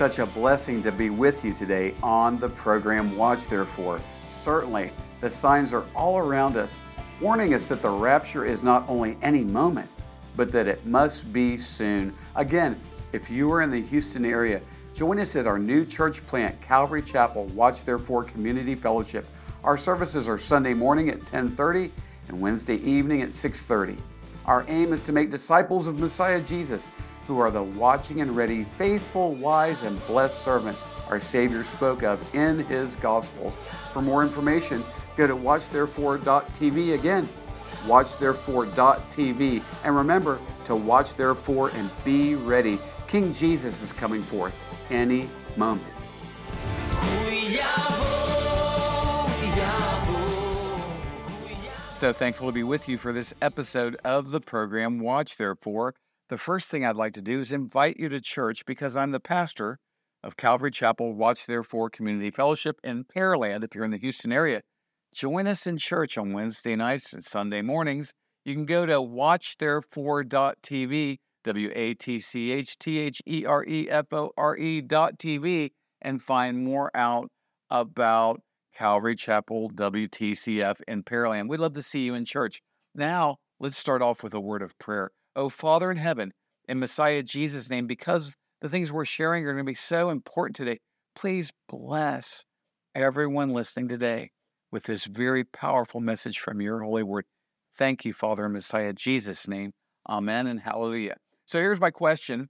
such a blessing to be with you today on the program Watch Therefore. Certainly, the signs are all around us, warning us that the rapture is not only any moment, but that it must be soon. Again, if you are in the Houston area, join us at our new church plant, Calvary Chapel Watch Therefore Community Fellowship. Our services are Sunday morning at 10:30 and Wednesday evening at 6:30. Our aim is to make disciples of Messiah Jesus, who are the watching and ready, faithful, wise, and blessed servant our Savior spoke of in His Gospels. For more information, go to WatchTherefore.tv. Again, WatchTherefore.tv. And remember to watch therefore and be ready. King Jesus is coming for us any moment. So thankful to be with you for this episode of the program Watch Therefore. The first thing I'd like to do is invite you to church because I'm the pastor of Calvary Chapel Watch Therefore Community Fellowship in Pearland. If you're in the Houston area, join us in church on Wednesday nights and Sunday mornings. You can go to watchtherefore.tv, watchtherefore.tv, and find more out about Calvary Chapel WTCF in Pearland. We'd love to see you in church. Now, let's start off with a word of prayer. Oh, Father in heaven, in Messiah Jesus' name, because the things we're sharing are going to be so important today, please bless everyone listening today with this very powerful message from your holy word. Thank you, Father, in Messiah Jesus' name. Amen and hallelujah. So here's my question.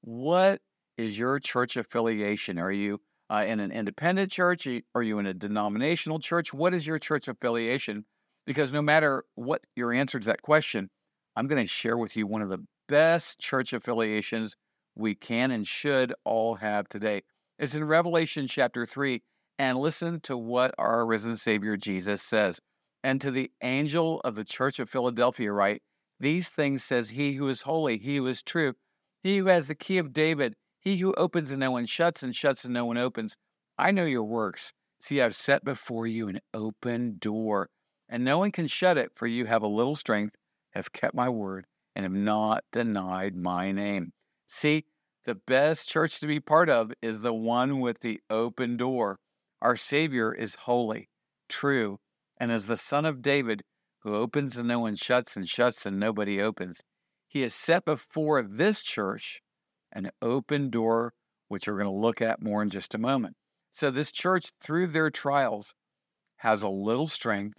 What is your church affiliation? Are you in an independent church? Are you in a denominational church? What is your church affiliation? Because no matter what your answer to that question, I'm going to share with you one of the best church affiliations we can and should all have today. It's in Revelation chapter 3. And listen to what our risen Savior Jesus says. And to the angel of the church of Philadelphia write, these things says he who is holy, he who is true, he who has the key of David, he who opens and no one shuts, and shuts and no one opens. I know your works. See, I've set before you an open door, and no one can shut it, for you have a little strength, have kept my word, and have not denied my name. See, the best church to be part of is the one with the open door. Our Savior is holy, true, and is the Son of David, who opens and no one shuts, and shuts and nobody opens. He has set before this church an open door, which we're going to look at more in just a moment. So this church, through their trials, has a little strength,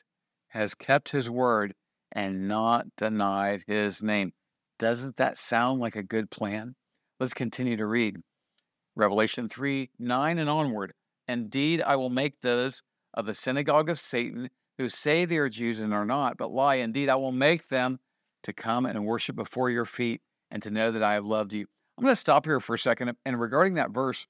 has kept his word, and not denied his name. Doesn't that sound like a good plan? Let's continue to read. Revelation 3:9 and onward. Indeed, I will make those of the synagogue of Satan who say they are Jews and are not, but lie. Indeed, I will make them to come and worship before your feet and to know that I have loved you. I'm going to stop here for a second. And regarding that verse,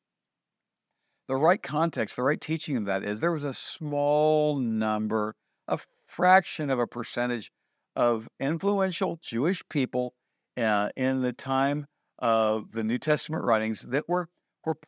the right context, the right teaching of that is there was a small number, a fraction of a percentage of influential Jewish people in the time of the New Testament writings that were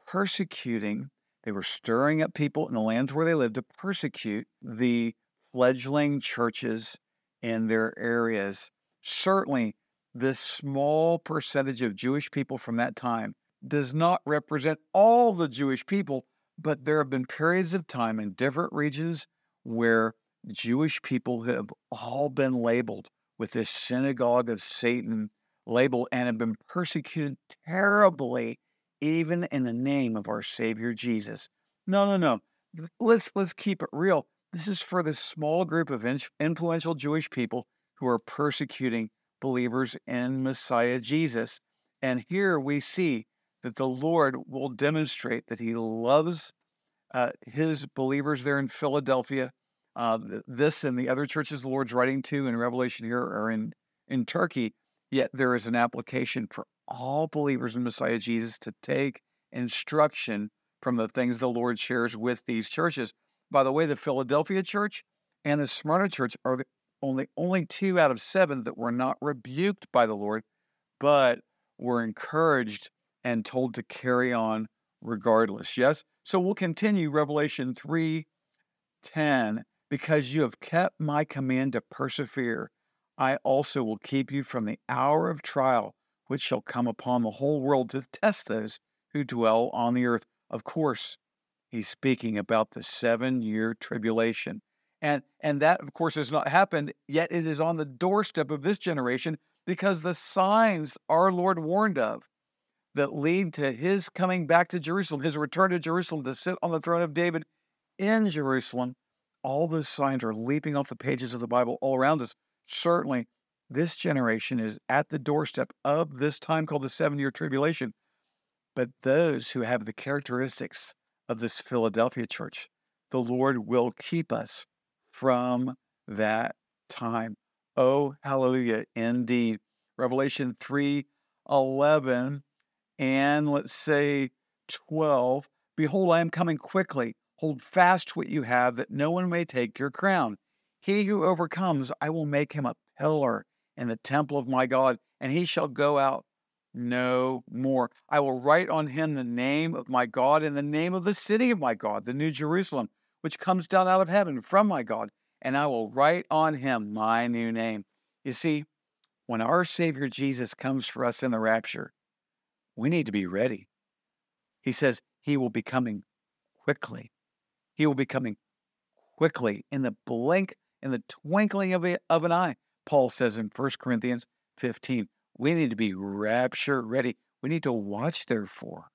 persecuting. They were stirring up people in the lands where they lived to persecute the fledgling churches in their areas. Certainly, this small percentage of Jewish people from that time does not represent all the Jewish people, but there have been periods of time in different regions where Jewish people have all been labeled with this synagogue of Satan label and have been persecuted terribly, even in the name of our Savior Jesus. No. Let's keep it real. This is for this small group of influential Jewish people who are persecuting believers in Messiah Jesus. And here we see that the Lord will demonstrate that He loves His believers there in Philadelphia. This and the other churches the Lord's writing to in Revelation here are in Turkey. Yet there is an application for all believers in Messiah Jesus to take instruction from the things the Lord shares with these churches. By the way, the Philadelphia church and the Smyrna church are the only 2 out of 7 that were not rebuked by the Lord, but were encouraged and told to carry on regardless. Yes? So we'll continue Revelation 3:10. Because you have kept my command to persevere, I also will keep you from the hour of trial, which shall come upon the whole world to test those who dwell on the earth. Of course, he's speaking about the 7-year tribulation. And that, of course, has not happened, yet it is on the doorstep of this generation because the signs our Lord warned of that lead to his coming back to Jerusalem, his return to Jerusalem to sit on the throne of David in Jerusalem, all those signs are leaping off the pages of the Bible all around us. Certainly, this generation is at the doorstep of this time called the 7-year tribulation. But those who have the characteristics of this Philadelphia church, the Lord will keep us from that time. Oh, hallelujah, indeed. Revelation 3:11 and let's say 12. Behold, I am coming quickly. Hold fast what you have that no one may take your crown. He who overcomes, I will make him a pillar in the temple of my God, and he shall go out no more. I will write on him the name of my God and the name of the city of my God, the New Jerusalem, which comes down out of heaven from my God, and I will write on him my new name. You see, when our Savior Jesus comes for us in the rapture, we need to be ready. He says he will be coming quickly. He will be coming quickly in the blink, in the twinkling of an eye. Paul says in 1 Corinthians 15, we need to be rapture ready. We need to watch, therefore,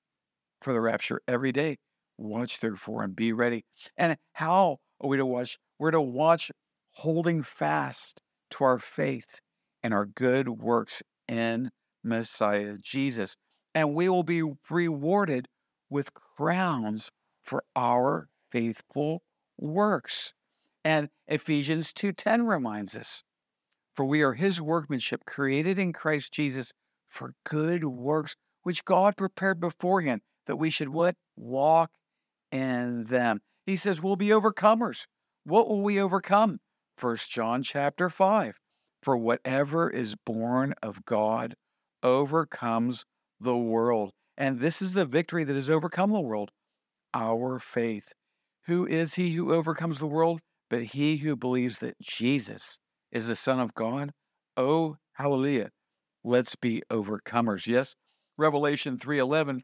for the rapture every day. Watch, therefore, and be ready. And how are we to watch? We're to watch holding fast to our faith and our good works in Messiah Jesus. And we will be rewarded with crowns for our faithful works. And Ephesians 2:10 reminds us, for we are his workmanship, created in Christ Jesus for good works, which God prepared beforehand, that we should what? Walk in them. He says, we'll be overcomers. What will we overcome? 1 John chapter 5. For whatever is born of God overcomes the world. And this is the victory that has overcome the world, our faith. Who is he who overcomes the world? But he who believes that Jesus is the Son of God. Oh, hallelujah. Let's be overcomers. Yes, Revelation 3:11,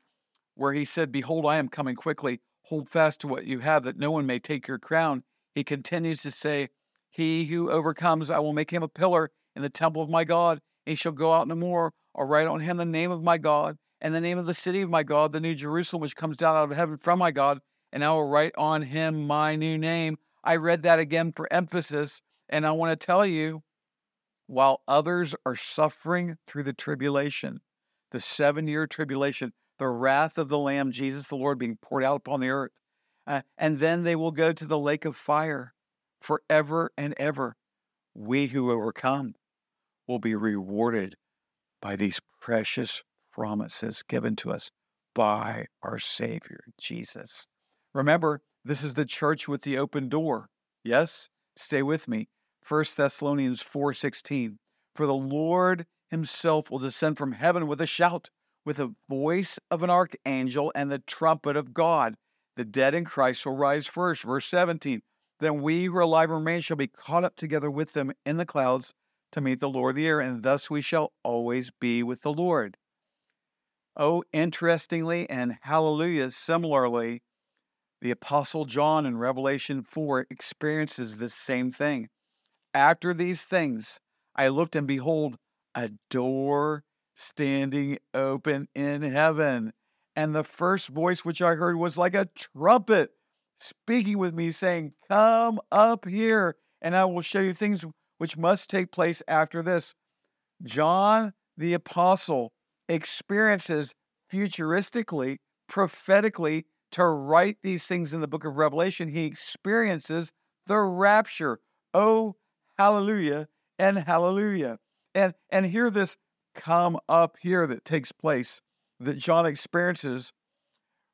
where he said, behold, I am coming quickly. Hold fast to what you have, that no one may take your crown. He continues to say, he who overcomes, I will make him a pillar in the temple of my God. He shall go out no more. I'll write on him the name of my God and the name of the city of my God, the New Jerusalem, which comes down out of heaven from my God. And I will write on him my new name. I read that again for emphasis. And I want to tell you, while others are suffering through the tribulation, the 7-year tribulation, the wrath of the Lamb, Jesus the Lord, being poured out upon the earth, and then they will go to the lake of fire forever and ever. We who overcome will be rewarded by these precious promises given to us by our Savior, Jesus. Remember, this is the church with the open door. Yes? Stay with me. 1 Thessalonians 4:16. For the Lord himself will descend from heaven with a shout, with the voice of an archangel and the trumpet of God. The dead in Christ will rise first. Verse 17. Then we who are alive and remain shall be caught up together with them in the clouds to meet the Lord in the air, and thus we shall always be with the Lord. Oh, interestingly, and hallelujah, similarly, the Apostle John in Revelation 4 experiences this same thing. After these things, I looked and behold, a door standing open in heaven. And the first voice which I heard was like a trumpet speaking with me, saying, come up here, and I will show you things which must take place after this. John the Apostle experiences futuristically, prophetically, to write these things in the book of Revelation, he experiences the rapture. Oh, hallelujah and hallelujah. And hear this come up here that takes place that John experiences.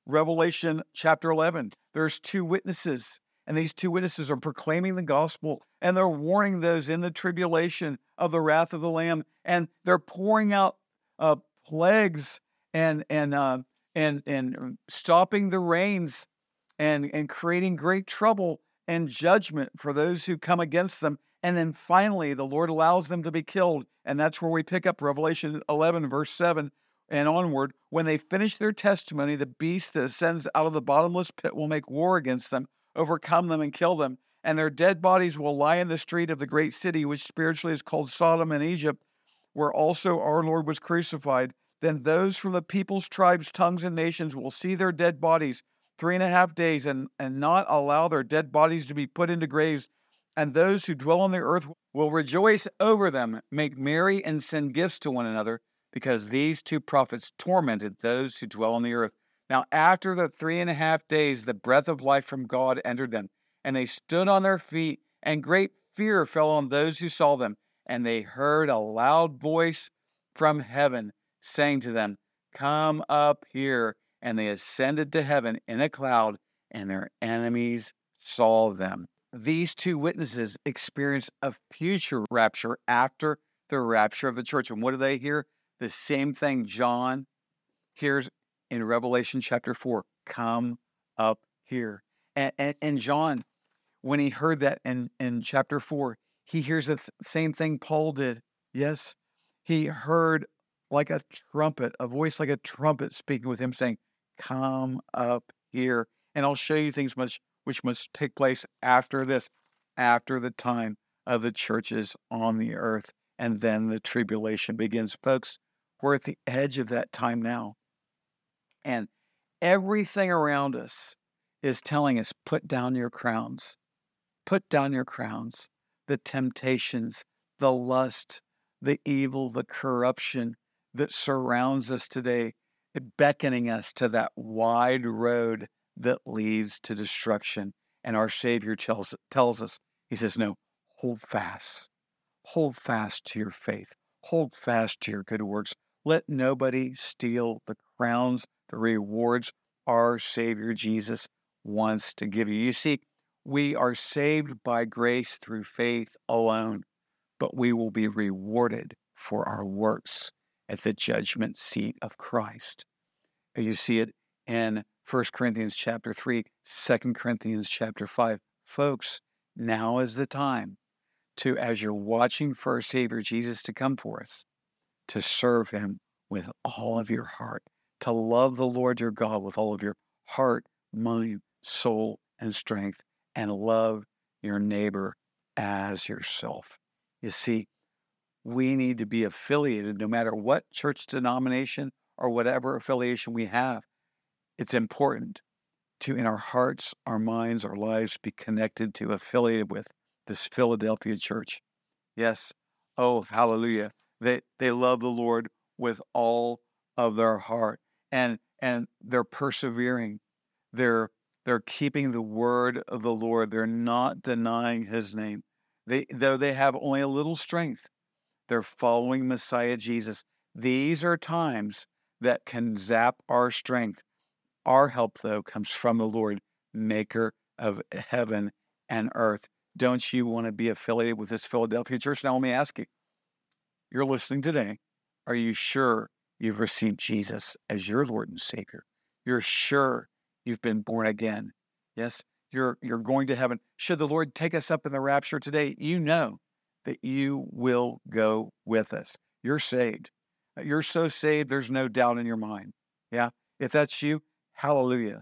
Revelation chapter 11, there's two witnesses, and these two witnesses are proclaiming the gospel, and they're warning those in the tribulation of the wrath of the Lamb, and they're pouring out plagues and stopping the rains and creating great trouble and judgment for those who come against them. And then finally, the Lord allows them to be killed. And that's where we pick up Revelation 11, verse 7. and onward, when they finish their testimony, the beast that ascends out of the bottomless pit will make war against them, overcome them, and kill them. And their dead bodies will lie in the street of the great city, which spiritually is called Sodom and Egypt, where also our Lord was crucified. Then those from the peoples, tribes, tongues, and nations will see their dead bodies 3.5 days and not allow their dead bodies to be put into graves. And those who dwell on the earth will rejoice over them, make merry, and send gifts to one another, because these two prophets tormented those who dwell on the earth. Now after the 3.5 days, the breath of life from God entered them, and they stood on their feet, and great fear fell on those who saw them. And they heard a loud voice from heaven saying to them, "Come up here." And they ascended to heaven in a cloud, and their enemies saw them. These two witnesses experience a future rapture after the rapture of the church. And what do they hear? The same thing John hears in Revelation chapter 4. Come up here. And John, when he heard that in chapter 4, he hears the same thing Paul did. Yes, he heard like a trumpet, a voice like a trumpet speaking with him saying, "Come up here, and I'll show you things which must take place after this, after the time of the churches on the earth." And then the tribulation begins. Folks, we're at the edge of that time now. And everything around us is telling us, put down your crowns. Put down your crowns. The temptations, the lust, the evil, the corruption that surrounds us today, beckoning us to that wide road that leads to destruction. And our Savior tells us, he says, no, hold fast. Hold fast to your faith. Hold fast to your good works. Let nobody steal the crowns, the rewards our Savior Jesus wants to give you. You see, we are saved by grace through faith alone, but we will be rewarded for our works at the judgment seat of Christ. You see it in 1 Corinthians chapter 3, 2 Corinthians chapter 5. Folks, now is the time to, as you're watching for our Savior Jesus to come for us, to serve him with all of your heart, to love the Lord your God with all of your heart, mind, soul, and strength, and love your neighbor as yourself. You see, we need to be affiliated no matter what church denomination or whatever affiliation we have. It's important to, in our hearts, our minds, our lives, be connected to, affiliated with this Philadelphia church. Yes, oh, hallelujah. They love the Lord with all of their heart, and they're persevering. They're keeping the word of the Lord. They're not denying his name. Though they have only a little strength, they're following Messiah Jesus. These are times that can zap our strength. Our help, though, comes from the Lord, maker of heaven and earth. Don't you want to be affiliated with this Philadelphia church? Now, let me ask you, you're listening today. Are you sure you've received Jesus as your Lord and Savior? You're sure you've been born again. Yes, you're going to heaven. Should the Lord take us up in the rapture today, you know that you will go with us. You're saved. You're so saved, there's no doubt in your mind. Yeah, if that's you, hallelujah.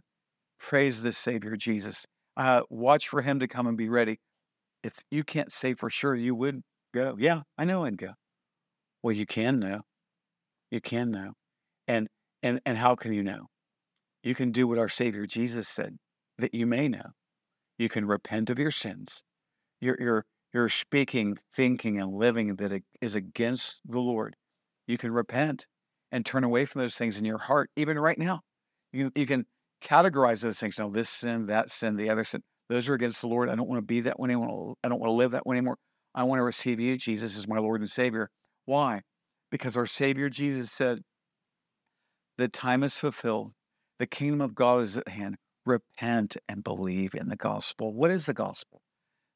Praise the Savior Jesus. Watch for him to come and be ready. If you can't say for sure you would go, yeah, I know I'd go. Well, you can know. You can know. And how can you know? You can do what our Savior Jesus said, that you may know. You can repent of your sins. You're speaking, thinking, and living that is against the Lord. You can repent and turn away from those things in your heart, even right now. You can categorize those things. Now, this sin, that sin, the other sin. Those are against the Lord. I don't want to be that way anymore. I don't want to live that way anymore. I want to receive you, Jesus, as my Lord and Savior. Why? Because our Savior Jesus said, the time is fulfilled. The kingdom of God is at hand. Repent and believe in the gospel. What is the gospel?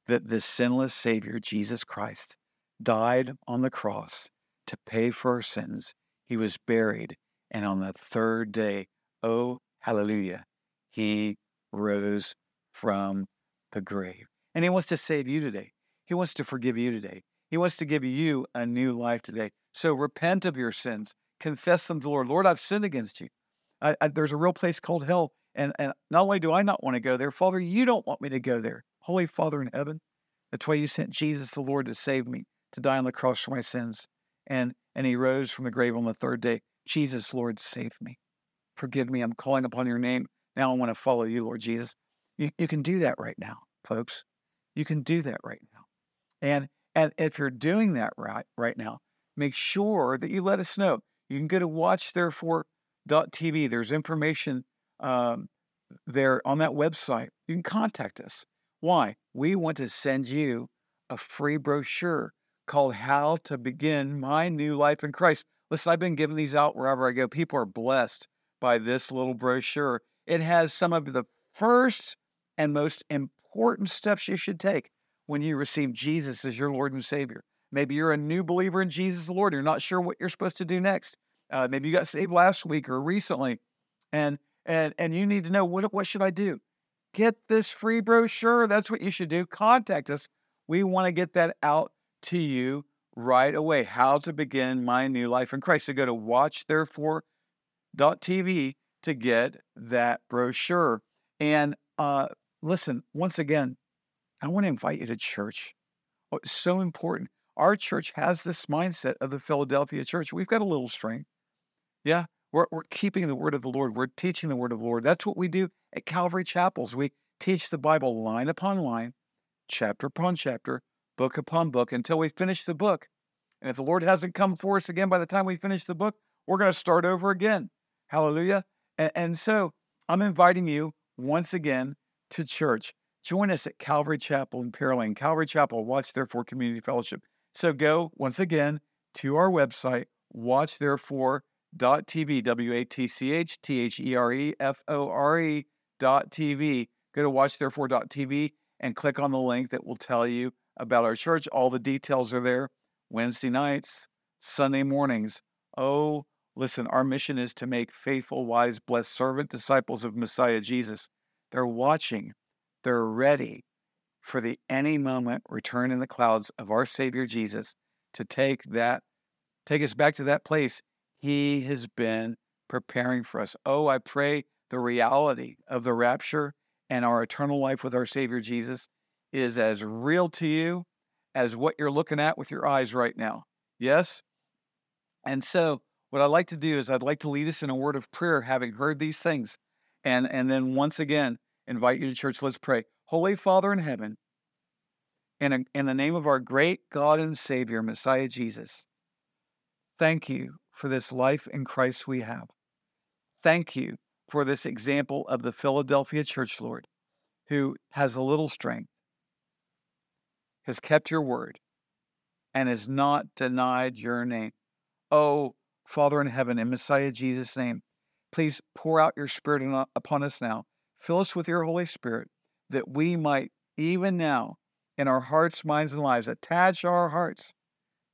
That the sinless Savior, Jesus Christ, died on the cross to pay for our sins. He was buried. And on the third day, oh, hallelujah, he rose from the grave. And he wants to save you today. He wants to forgive you today. He wants to give you a new life today. So repent of your sins. confess them to the Lord. Lord, I've sinned against you. There's a real place called hell, and not only do I not want to go there, Father, you don't want me to go there. Holy Father in heaven, that's why you sent Jesus the Lord to save me, to die on the cross for my sins, and he rose from the grave on the third day. Jesus, Lord, save me. Forgive me. I'm calling upon your name. Now I want to follow you, Lord Jesus. You can do that right now, folks. You can do that right now. And if you're doing that right now, make sure that you let us know. You can go to WatchTherefore.tv. There's information there on that website. You can contact us. Why? We want to send you a free brochure called How to Begin My New Life in Christ. Listen, I've been giving these out wherever I go. People are blessed by this little brochure. It has some of the first and most important steps you should take when you receive Jesus as your Lord and Savior. Maybe you're a new believer in Jesus the Lord. You're not sure what you're supposed to do next. Maybe you got saved last week or recently, and you need to know, what should I do? Get this free brochure. That's what you should do. Contact us. We want to get that out to you right away. How to Begin My New Life in Christ. So go to WatchTherefore.tv to get that brochure. And listen, once again, I want to invite you to church. Oh, it's so important. Our church has this mindset of the Philadelphia church. We've got a little strength. Yeah, we're keeping the word of the Lord. We're teaching the word of the Lord. That's what we do at Calvary Chapels. We teach the Bible line upon line, chapter upon chapter, book upon book, until we finish the book. And if the Lord hasn't come for us again by the time we finish the book, we're going to start over again. Hallelujah. And so I'm inviting you once again to church. Join us at Calvary Chapel in Pearland. Calvary Chapel Watch Therefore Community Fellowship. So go, once again, to our website, watchtherefore.tv, WatchTherefore.tv. Go to watchtherefore.tv and click on the link that will tell you about our church. All the details are there. Wednesday nights, Sunday mornings. Oh, listen, our mission is to make faithful, wise, blessed servant disciples of Messiah Jesus. They're watching. They're ready for the any moment return in the clouds of our Savior Jesus to take us back to that place he has been preparing for us. Oh, I pray the reality of the rapture and our eternal life with our Savior Jesus is as real to you as what you're looking at with your eyes right now. Yes? And so what I'd like to do is I'd like to lead us in a word of prayer, having heard these things, and then once again, invite you to church. Let's pray. Holy Father in heaven, in the name of our great God and Savior, Messiah Jesus, thank you for this life in Christ we have. Thank you for this example of the Philadelphia church, Lord, who has a little strength, has kept your word, and has not denied your name. Oh, Father in heaven, in Messiah Jesus' name, please pour out your Spirit upon us now. Fill us with your Holy Spirit, that we might, even now, in our hearts, minds, and lives, attach our hearts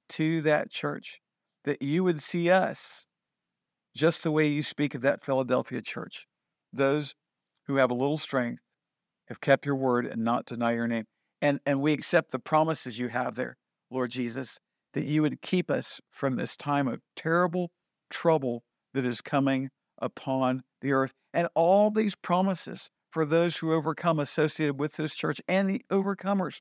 to that church, that you would see us just the way you speak of that Philadelphia church. Those who have a little strength have kept your word and not deny your name. And we accept the promises you have there, Lord Jesus, that you would keep us from this time of terrible trouble that is coming upon the earth. And all these promises for those who overcome associated with this church and the overcomers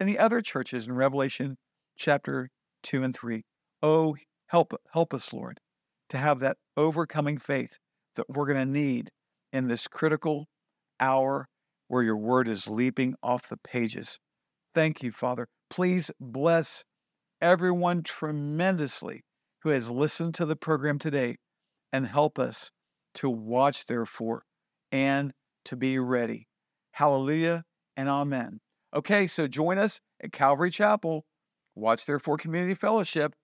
and the other churches in Revelation chapter 2 and 3. Oh, help us, Lord, to have that overcoming faith that we're going to need in this critical hour where your word is leaping off the pages. Thank you, Father. Please bless everyone tremendously who has listened to the program today, and help us to watch, therefore, and to be ready. Hallelujah and amen. Okay, so join us at Calvary Chapel, Watch Therefore Community Fellowship.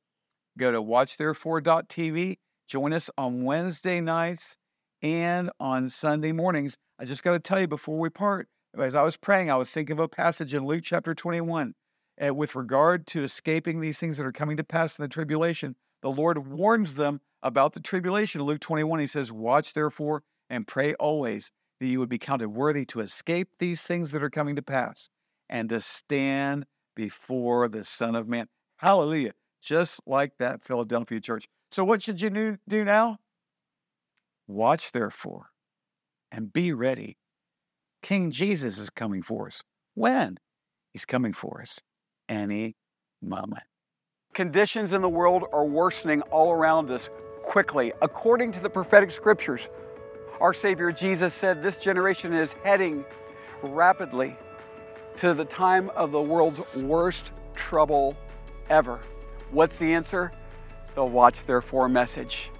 Go to watchtherefore.tv. Join us on Wednesday nights and on Sunday mornings. I just got to tell you before we part, as I was praying, I was thinking of a passage in Luke chapter 21. With regard to escaping these things that are coming to pass in the tribulation, the Lord warns them about the tribulation. Luke 21, he says, watch therefore and pray always that you would be counted worthy to escape these things that are coming to pass and to stand before the Son of Man. Hallelujah. Just like that Philadelphia church. So what should you do now? Watch therefore and be ready. King Jesus is coming for us. When? He's coming for us any moment. Conditions in the world are worsening all around us quickly. According to the prophetic scriptures, our Savior Jesus said this generation is heading rapidly to the time of the world's worst trouble ever. What's the answer? The Watch Therefore message.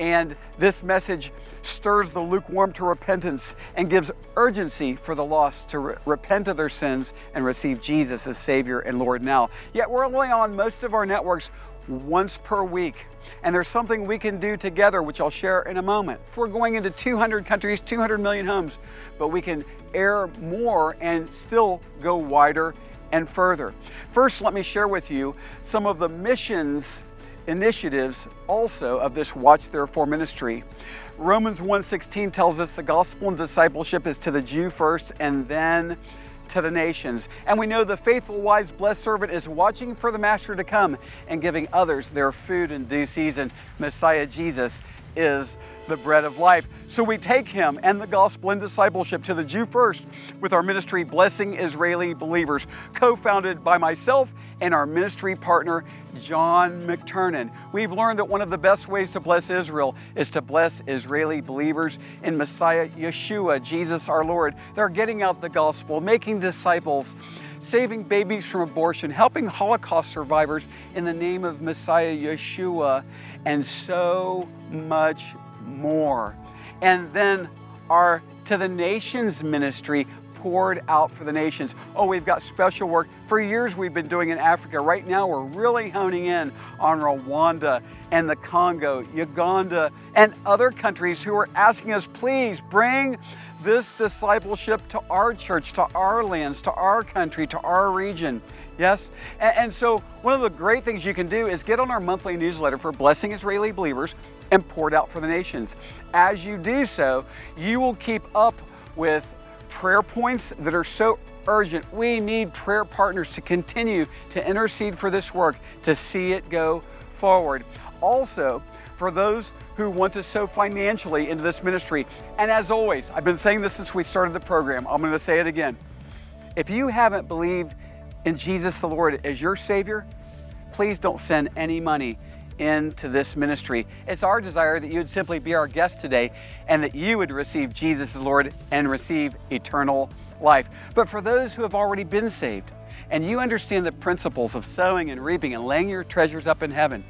And this message stirs the lukewarm to repentance and gives urgency for the lost to repent of their sins and receive Jesus as Savior and Lord now. Yet we're only on most of our networks once per week. And there's something we can do together, which I'll share in a moment. We're going into 200 countries, 200 million homes, but we can air more and still go wider and further. First, let me share with you some of the missions initiatives also of this Watch Therefore ministry. Romans 1:16 tells us the gospel and discipleship is to the Jew first and then to the nations. And we know the faithful, wise, blessed servant is watching for the master to come and giving others their food in due season. Messiah Jesus is the bread of life. So we take him and the gospel and discipleship to the Jew first with our ministry Blessing Israeli Believers, co-founded by myself and our ministry partner, John McTernan. We've learned that one of the best ways to bless Israel is to bless Israeli believers in Messiah Yeshua, Jesus our Lord. They're getting out the gospel, making disciples, saving babies from abortion, helping Holocaust survivors in the name of Messiah Yeshua, and so much more. And then our To the Nations ministry, Poured Out for the Nations. Oh, we've got special work. For years we've been doing in Africa. Right now we're really honing in on Rwanda and the Congo, Uganda, and other countries who are asking us, please bring this discipleship to our church, to our lands, to our country, to our region. Yes? And so one of the great things you can do is get on our monthly newsletter for Blessing Israeli Believers and Poured Out for the Nations. As you do so, you will keep up with prayer points that are so urgent. We need prayer partners to continue to intercede for this work, to see it go forward. Also, for those who want to sow financially into this ministry, and as always, I've been saying this since we started the program, I'm going to say it again. If you haven't believed in Jesus the Lord as your Savior, please don't send any money into this ministry. It's our desire that you would simply be our guest today and that you would receive Jesus as Lord and receive eternal life. But for those who have already been saved and you understand the principles of sowing and reaping and laying your treasures up in heaven,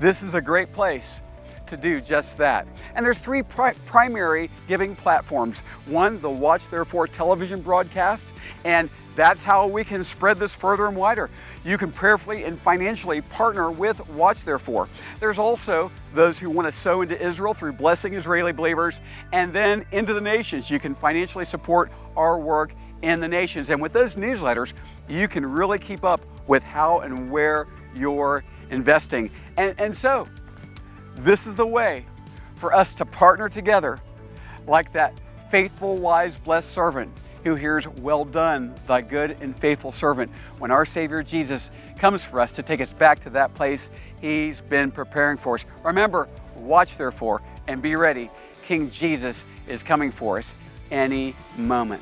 this is a great place to do just that. And there's three primary giving platforms. One, the Watch Therefore television broadcast, and that's how we can spread this further and wider. You can prayerfully and financially partner with Watch Therefore. There's also those who want to sow into Israel through Blessing Israeli Believers, and then into the nations. You can financially support our work in the nations. And with those newsletters, you can really keep up with how and where you're investing. And so, this is the way for us to partner together like that faithful, wise, blessed servant who hears, well done, thy good and faithful servant, when our Savior Jesus comes for us to take us back to that place he's been preparing for us. Remember, watch therefore and be ready. King Jesus is coming for us any moment.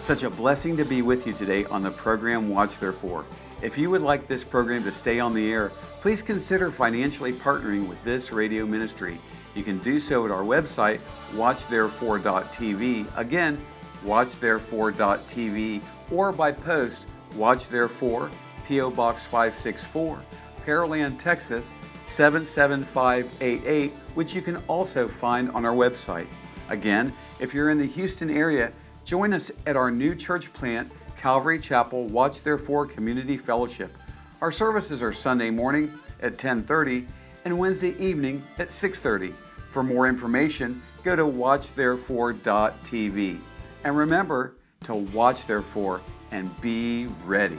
Such a blessing to be with you today on the program Watch Therefore. If you would like this program to stay on the air, please consider financially partnering with this radio ministry. You can do so at our website, WatchTherefore.tv. Again, WatchTherefore.tv, or by post, Watch Therefore, P.O. Box 564, Pearland, Texas 77588, which you can also find on our website. Again, if you're in the Houston area, join us at our new church plant, Calvary Chapel Watch Therefore Community Fellowship. Our services are Sunday morning at 10:30 and Wednesday evening at 6:30. For more information, go to watchtherefore.tv. And remember to watch therefore and be ready.